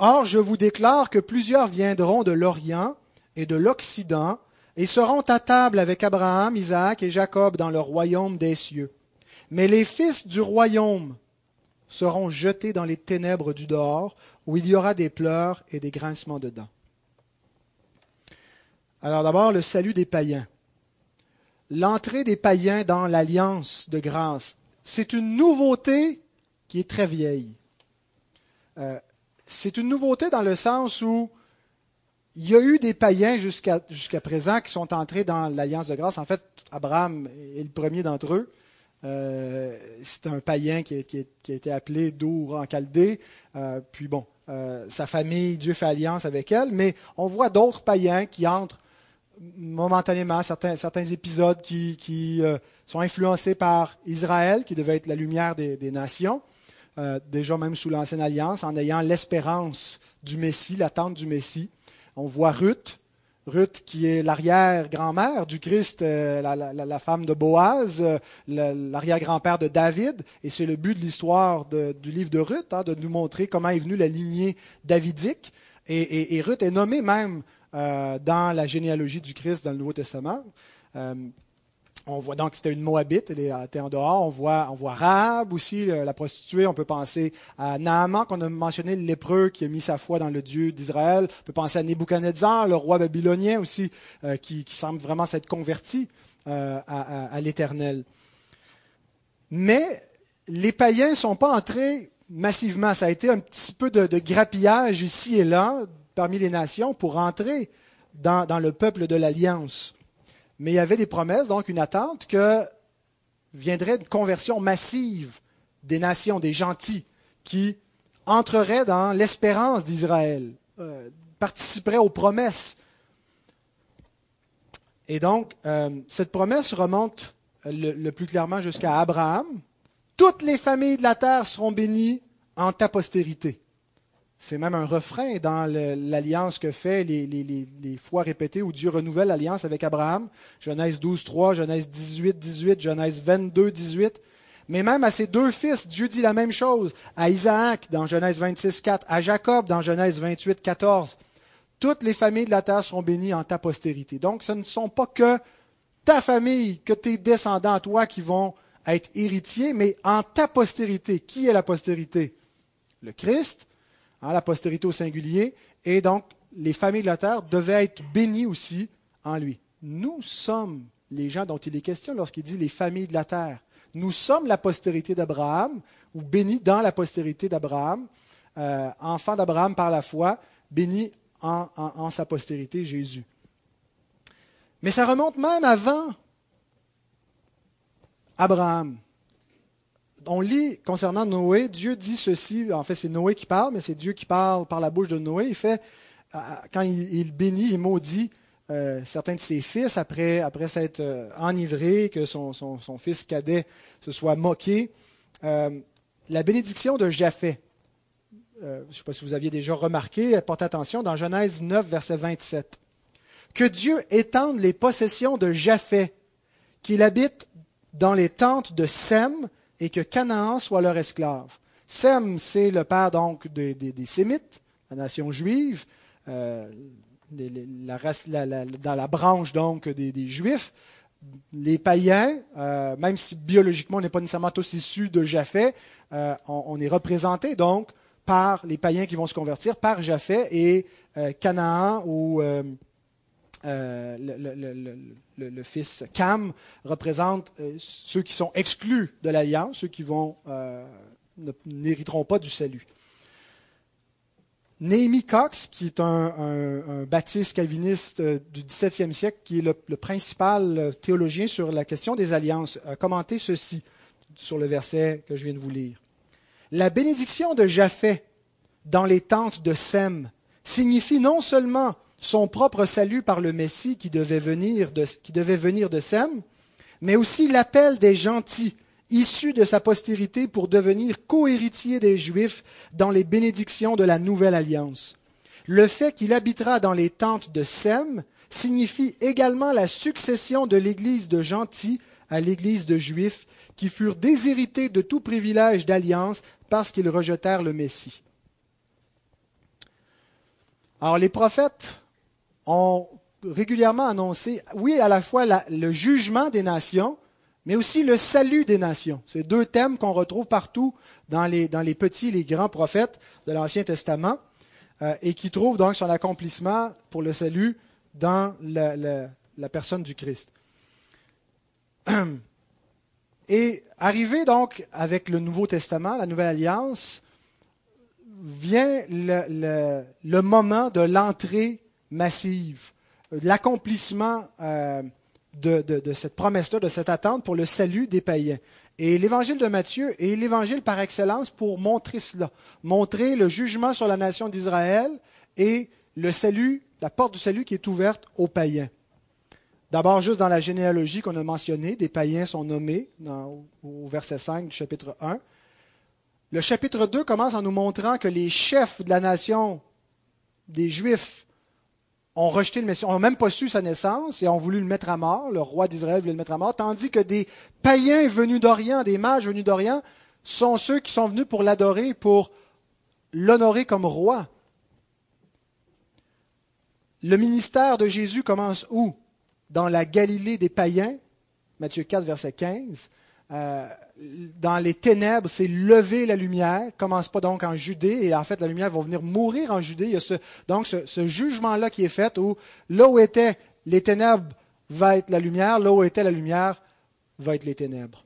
« Or, je vous déclare que plusieurs viendront de l'Orient et de l'Occident et seront à table avec Abraham, Isaac et Jacob dans le royaume des cieux. Mais les fils du royaume seront jetés dans les ténèbres du dehors, où il y aura des pleurs et des grincements de dents. » Alors d'abord, le salut des païens. L'entrée des païens dans l'alliance de grâce, c'est une nouveauté qui est très vieille. Euh, c'est une nouveauté dans le sens où il y a eu des païens jusqu'à, jusqu'à présent qui sont entrés dans l'alliance de grâce. En fait, Abraham est le premier d'entre eux. Euh, c'est un païen qui a, qui a, qui a été appelé d'Our en Chaldée. Euh, puis bon, euh, sa famille, Dieu fait alliance avec elle. Mais on voit d'autres païens qui entrent momentanément certains, certains épisodes qui, qui euh, sont influencés par Israël, qui devait être la lumière des, des nations, euh, déjà même sous l'Ancienne Alliance, en ayant l'espérance du Messie, l'attente du Messie. On voit Ruth, Ruth qui est l'arrière-grand-mère du Christ, euh, la, la, la femme de Boaz, euh, l'arrière-grand-père de David. Et c'est le but de l'histoire de, du livre de Ruth, hein, de nous montrer comment est venue la lignée davidique. Et, et, et Ruth est nommée même euh, dans la généalogie du Christ dans le Nouveau Testament. Euh, on voit donc que c'était une Moabite, elle était en dehors. On voit, on voit Rahab aussi, la prostituée. On peut penser à Naaman, qu'on a mentionné, le lépreux qui a mis sa foi dans le Dieu d'Israël. On peut penser à Nebuchadnezzar, le roi babylonien aussi, euh, qui, qui semble vraiment s'être converti euh, à, à, à l'Éternel. Mais les païens ne sont pas entrés massivement. Ça a été un petit peu de, de grappillage ici et là parmi les nations pour entrer dans, dans le peuple de l'Alliance. Mais il y avait des promesses, donc une attente que viendrait une conversion massive des nations, des gentils, qui entreraient dans l'espérance d'Israël, euh, participeraient aux promesses. Et donc, euh, cette promesse remonte le, le plus clairement jusqu'à Abraham. Toutes les familles de la terre seront bénies en ta postérité. C'est même un refrain dans le, l'alliance que fait les, les, les, les fois répétées où Dieu renouvelle l'alliance avec Abraham. Genèse douze trois, Genèse dix-huit dix-huit, Genèse vingt-deux dix-huit. Mais même à ses deux fils, Dieu dit la même chose. À Isaac dans Genèse vingt-six quatre, à Jacob dans Genèse vingt-huit quatorze. Toutes les familles de la terre seront bénies en ta postérité. Donc ce ne sont pas que ta famille, que tes descendants à toi qui vont à être héritier, mais en ta postérité. Qui est la postérité? Le Christ, hein, la postérité au singulier, et donc les familles de la terre devaient être bénies aussi en lui. Nous sommes les gens dont il est question lorsqu'il dit les familles de la terre. Nous sommes la postérité d'Abraham, ou bénis dans la postérité d'Abraham, euh, enfant d'Abraham par la foi, béni en, en, en sa postérité, Jésus. Mais ça remonte même avant Abraham. On lit concernant Noé, Dieu dit ceci, en fait c'est Noé qui parle, mais c'est Dieu qui parle par la bouche de Noé. Il fait, quand il bénit, il maudit euh, certains de ses fils après, après s'être euh, enivré, que son, son, son fils cadet se soit moqué. Euh, la bénédiction de Japhet, euh, je ne sais pas si vous aviez déjà remarqué, portez attention, dans Genèse neuf, verset vingt-sept. Que Dieu étende les possessions de Japhet, qu'il habite dans les tentes de Sem, et que Canaan soit leur esclave. Sem, c'est le père donc des, des, des Sémites, la nation juive, euh, les, les, la, la, la, dans la branche donc des, des Juifs. Les païens, euh, même si biologiquement on n'est pas nécessairement tous issus de Japhet, euh, on, on est représentés donc par les païens qui vont se convertir, par Japhet et euh, Canaan ou... Euh, Euh, le, le, le, le, le fils Cam représente euh, ceux qui sont exclus de l'Alliance, ceux qui vont euh, ne, n'hériteront pas du salut. Néhémie Cox, qui est un, un, un baptiste calviniste du dix-septième siècle, qui est le, le principal théologien sur la question des alliances, a commenté ceci sur le verset que je viens de vous lire. La bénédiction de Japhet dans les tentes de Sem signifie non seulement son propre salut par le Messie qui devait venir de, qui devait venir de Sem, mais aussi l'appel des gentils, issus de sa postérité pour devenir co-héritiers des Juifs dans les bénédictions de la Nouvelle Alliance. Le fait qu'il habitera dans les tentes de Sem signifie également la succession de l'Église de gentils à l'Église de Juifs, qui furent déshérités de tout privilège d'alliance parce qu'ils rejetèrent le Messie. Alors les prophètes ont régulièrement annoncé, oui, à la fois la, le jugement des nations, mais aussi le salut des nations. C'est deux thèmes qu'on retrouve partout dans les, dans les petits et les grands prophètes de l'Ancien Testament, euh, et qui trouvent donc son accomplissement pour le salut dans la, la, la personne du Christ. Et arrivé donc avec le Nouveau Testament, la Nouvelle Alliance, vient le, le, le moment de l'entrée massive, l'accomplissement euh, de, de, de cette promesse-là, de cette attente pour le salut des païens. Et l'évangile de Matthieu est l'évangile par excellence pour montrer cela, montrer le jugement sur la nation d'Israël et le salut, la porte du salut qui est ouverte aux païens. D'abord, juste dans la généalogie qu'on a mentionnée, des païens sont nommés dans, au verset cinq du chapitre un. Le chapitre deux commence en nous montrant que les chefs de la nation des Juifs ont rejeté le Messie, n'ont même pas su sa naissance et ont voulu le mettre à mort. Le roi d'Israël voulait le mettre à mort, tandis que des païens venus d'Orient, des mages venus d'Orient, sont ceux qui sont venus pour l'adorer, pour l'honorer comme roi. Le ministère de Jésus commence où? Dans la Galilée des païens, Matthieu quatre, verset quinze. Euh, dans les ténèbres, c'est lever la lumière, commence pas donc en Judée, et en fait la lumière va venir mourir en Judée. Il y a ce, donc ce, ce jugement-là qui est fait, où là où étaient les ténèbres va être la lumière, là où était la lumière va être les ténèbres.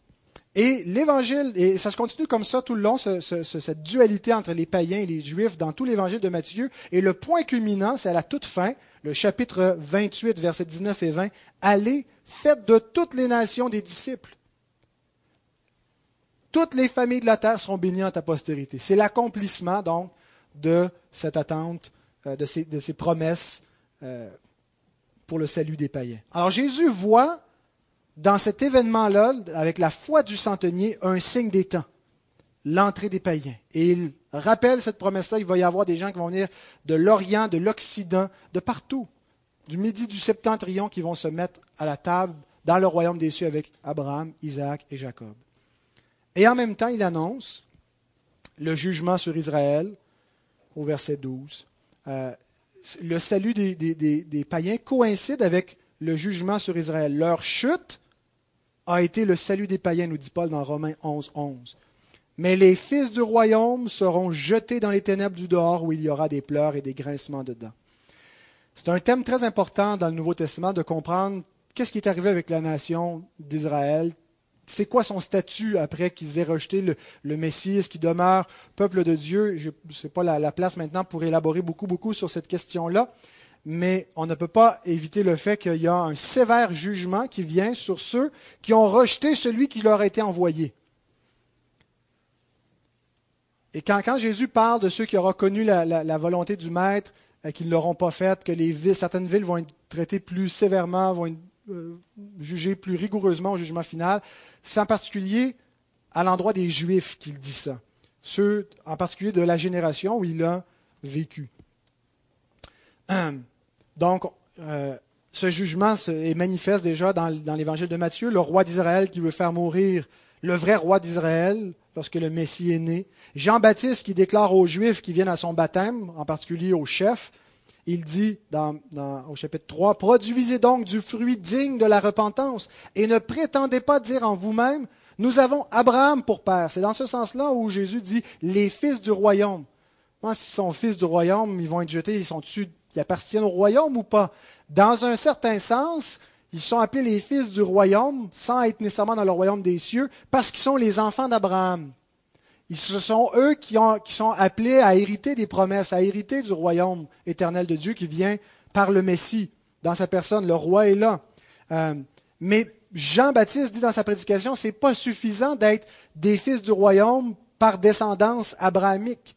Et l'Évangile, et ça se continue comme ça tout le long, ce, ce, cette dualité entre les païens et les Juifs dans tout l'Évangile de Matthieu. Et le point culminant, c'est à la toute fin, le chapitre vingt-huit, versets dix-neuf et vingt. « Allez, faites de toutes les nations des disciples. Toutes les familles de la terre seront bénies en ta postérité. » C'est l'accomplissement, donc, de cette attente, de ces, de ces promesses pour le salut des païens. Alors, Jésus voit dans cet événement-là, avec la foi du centenier, un signe des temps, l'entrée des païens. Et il rappelle cette promesse-là, il va y avoir des gens qui vont venir de l'Orient, de l'Occident, de partout, du Midi, du Septentrion, qui vont se mettre à la table dans le royaume des cieux avec Abraham, Isaac et Jacob. Et en même temps, il annonce le jugement sur Israël, au verset douze. Euh, le salut des, des, des, des païens coïncide avec le jugement sur Israël. Leur chute a été le salut des païens, nous dit Paul dans Romains onze, onze. Mais les fils du royaume seront jetés dans les ténèbres du dehors où il y aura des pleurs et des grincements de dents. C'est un thème très important dans le Nouveau Testament de comprendre qu'est-ce qui est arrivé avec la nation d'Israël. C'est quoi son statut après qu'ils aient rejeté le, le Messie? Est-ce qu'il demeure peuple de Dieu? Je sais pas la, la place maintenant pour élaborer beaucoup, beaucoup sur cette question-là. Mais on ne peut pas éviter le fait qu'il y a un sévère jugement qui vient sur ceux qui ont rejeté celui qui leur a été envoyé. Et quand, quand Jésus parle de ceux qui auront connu la, la, la volonté du Maître, euh, qu'ils ne l'auront pas faite, que les villes, certaines villes vont être traitées plus sévèrement, vont être euh, jugées plus rigoureusement au jugement final, c'est en particulier à l'endroit des Juifs qu'il dit ça, ceux en particulier de la génération où il a vécu. Hum. Donc, euh, ce jugement est manifeste déjà dans, dans l'évangile de Matthieu. Le roi d'Israël qui veut faire mourir le vrai roi d'Israël lorsque le Messie est né. Jean-Baptiste qui déclare aux Juifs qui viennent à son baptême, en particulier aux chefs, il dit dans, dans, au chapitre trois, « Produisez donc du fruit digne de la repentance et ne prétendez pas dire en vous-même, nous avons Abraham pour père. » C'est dans ce sens-là où Jésus dit « les fils du royaume ». Moi, s'ils sont fils du royaume, ils vont être jetés, ils sont dessus. Ils appartiennent au royaume ou pas? Dans un certain sens, ils sont appelés les fils du royaume, sans être nécessairement dans le royaume des cieux, parce qu'ils sont les enfants d'Abraham. Ce sont eux qui, ont, qui sont appelés à hériter des promesses, à hériter du royaume éternel de Dieu qui vient par le Messie, dans sa personne. Le roi est là. Euh, mais Jean-Baptiste dit dans sa prédication, c'est pas suffisant d'être des fils du royaume par descendance abrahamique.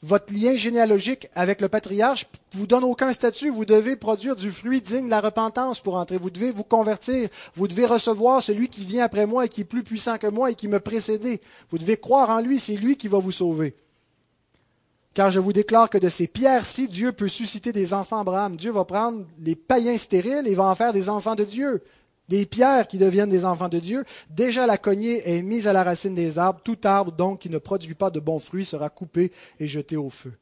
Votre lien généalogique avec le patriarche ne vous donne aucun statut. Vous devez produire du fruit digne de la repentance pour entrer. Vous devez vous convertir. Vous devez recevoir celui qui vient après moi et qui est plus puissant que moi et qui me précédait. Vous devez croire en lui. C'est lui qui va vous sauver. Car je vous déclare que de ces pierres-ci, Dieu peut susciter des enfants d'Abraham. Dieu va prendre les païens stériles et va en faire des enfants de Dieu. Des pierres qui deviennent des enfants de Dieu. Déjà la cognée est mise à la racine des arbres. Tout arbre donc qui ne produit pas de bons fruits sera coupé et jeté au feu.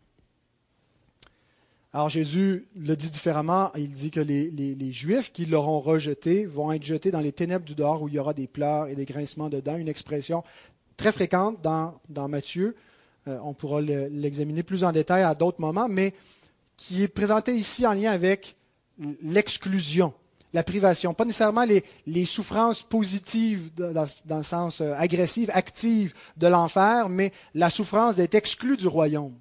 Alors Jésus le dit différemment. Il dit que les, les, les Juifs qui l'auront rejeté vont être jetés dans les ténèbres du dehors où il y aura des pleurs et des grincements de dents. Une expression très fréquente dans, dans Matthieu. Euh, on pourra le, l'examiner plus en détail à d'autres moments, mais qui est présentée ici en lien avec l'exclusion. La privation, pas nécessairement les, les souffrances positives, dans, dans le sens agressif, active de l'enfer, mais la souffrance d'être exclu du royaume,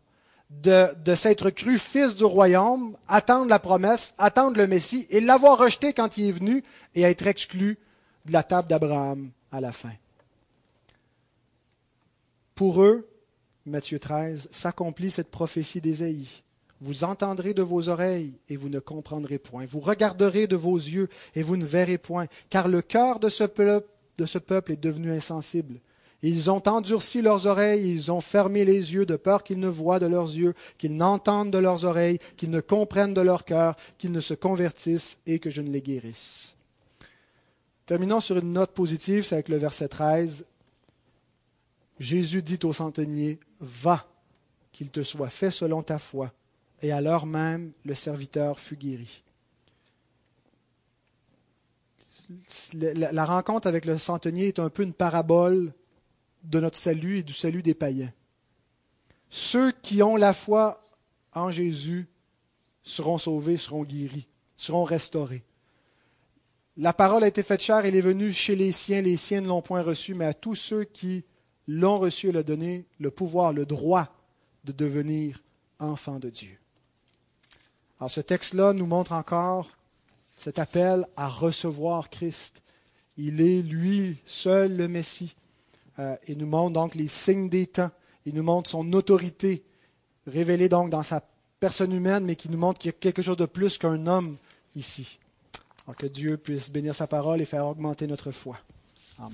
de, de s'être cru fils du royaume, attendre la promesse, attendre le Messie et l'avoir rejeté quand il est venu et être exclu de la table d'Abraham à la fin. Pour eux, Matthieu treize, s'accomplit cette prophétie d'Ésaïe. Vous entendrez de vos oreilles et vous ne comprendrez point. Vous regarderez de vos yeux et vous ne verrez point. Car le cœur de ce peuple, de ce peuple est devenu insensible. Ils ont endurci leurs oreilles, ils ont fermé les yeux de peur qu'ils ne voient de leurs yeux, qu'ils n'entendent de leurs oreilles, qu'ils ne comprennent de leur cœur, qu'ils ne se convertissent et que je ne les guérisse. Terminons sur une note positive, c'est avec le verset treize. Jésus dit au centenier, « Va, qu'il te soit fait selon ta foi. » Et à l'heure même, le serviteur fut guéri. La rencontre avec le centenier est un peu une parabole de notre salut et du salut des païens. Ceux qui ont la foi en Jésus seront sauvés, seront guéris, seront restaurés. La parole a été faite chair, elle est venue chez les siens, les siens ne l'ont point reçue, mais à tous ceux qui l'ont reçue, elle a donné le pouvoir, le droit de devenir enfants de Dieu. Alors ce texte-là nous montre encore cet appel à recevoir Christ. Il est lui seul le Messie. Euh, il nous montre donc les signes des temps. Il nous montre son autorité, révélée donc dans sa personne humaine, mais qui nous montre qu'il y a quelque chose de plus qu'un homme ici. Alors que Dieu puisse bénir sa parole et faire augmenter notre foi.